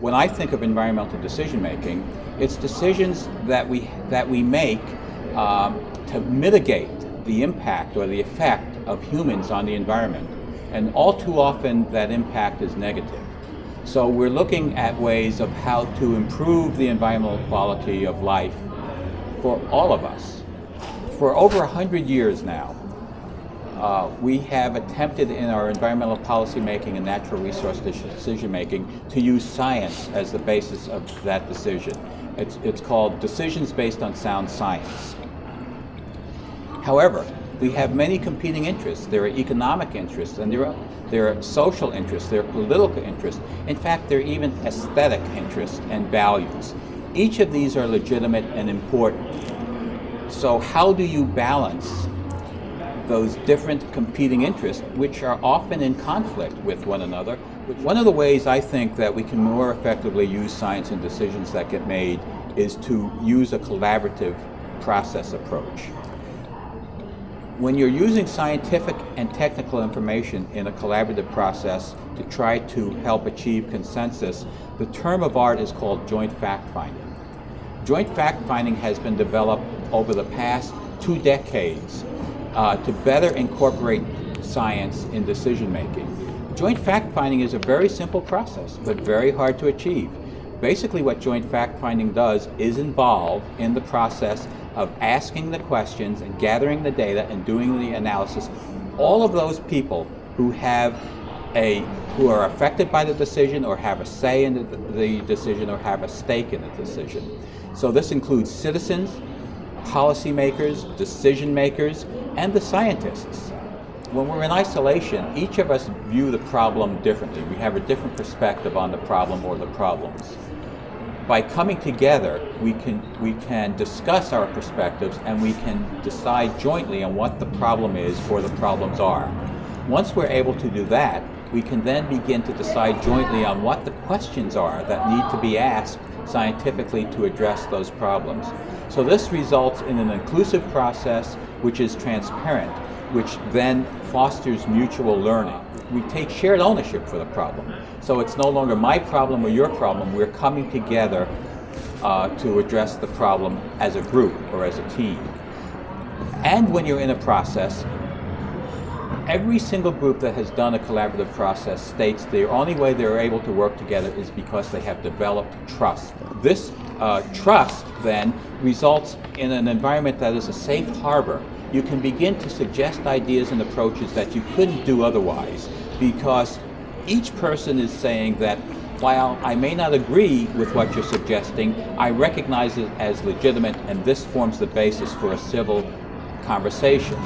when I think of environmental decision making, it's decisions that we make to mitigate the impact or the effect of humans on the environment. And all too often that impact is negative. So we're looking at ways of how to improve the environmental quality of life for all of us. For over 100 years now, we have attempted in our environmental policy making and natural resource decision making to use science as the basis of that decision. It's called decisions based on sound science. However, we have many competing interests. There are economic interests, and there are social interests, there are political interests. In fact, there are even aesthetic interests and values. Each of these are legitimate and important. So how do you balance those different competing interests, which are often in conflict with one another? One of the ways I think that we can more effectively use science in decisions that get made is to use a collaborative process approach. When you're using scientific and technical information in a collaborative process to try to help achieve consensus, the term of art is called joint fact-finding. Joint fact-finding has been developed over the past 2 decades to better incorporate science in decision-making. Joint fact-finding is a very simple process, but very hard to achieve. Basically, what joint fact-finding does is involve in the process of asking the questions and gathering the data and doing the analysis. All of those people who are affected by the decision or have a say in the decision or have a stake in the decision. So this includes citizens, policymakers, decision makers, and the scientists. When we're in isolation, each of us view the problem differently. We have a different perspective on the problem or the problems. By coming together, we can discuss our perspectives, and we can decide jointly on what the problem is or the problems are. Once we're able to do that, we can then begin to decide jointly on what the questions are that need to be asked scientifically to address those problems. So this results in an inclusive process which is transparent, which then fosters mutual learning. We take shared ownership for the problem. So it's no longer my problem or your problem. We're coming together to address the problem as a group or as a team. And when you're in a process, every single group that has done a collaborative process states the only way they're able to work together is because they have developed trust. This trust then results in an environment that is a safe harbor. You can begin to suggest ideas and approaches that you couldn't do otherwise, because each person is saying that while I may not agree with what you're suggesting, I recognize it as legitimate, and this forms the basis for a civil conversation.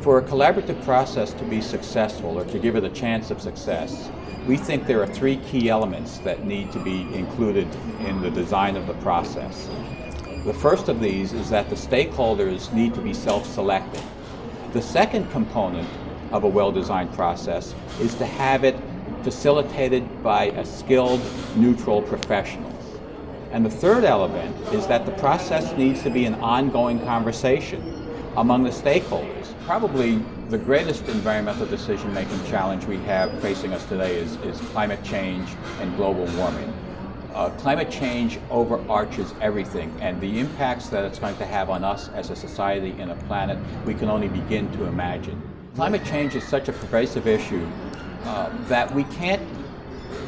For a collaborative process to be successful, or to give it a chance of success, we think there are 3 key elements that need to be included in the design of the process. The first of these is that the stakeholders need to be self-selected. The second component of a well-designed process is to have it facilitated by a skilled, neutral professional. And the third element is that the process needs to be an ongoing conversation among the stakeholders. Probably the greatest environmental decision-making challenge we have facing us today is climate change and global warming. Climate change overarches everything, and the impacts that it's going to have on us as a society and a planet, we can only begin to imagine. Climate change is such a pervasive issue that we can't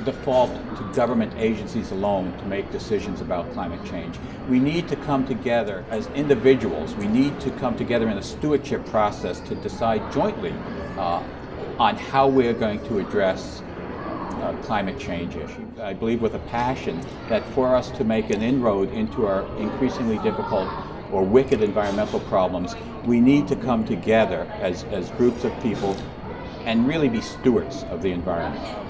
default to government agencies alone to make decisions about climate change. We need to come together as individuals. We need to come together in a stewardship process to decide jointly on how we're going to address climate change issue. I believe with a passion that for us to make an inroad into our increasingly difficult or wicked environmental problems, we need to come together as groups of people and really be stewards of the environment.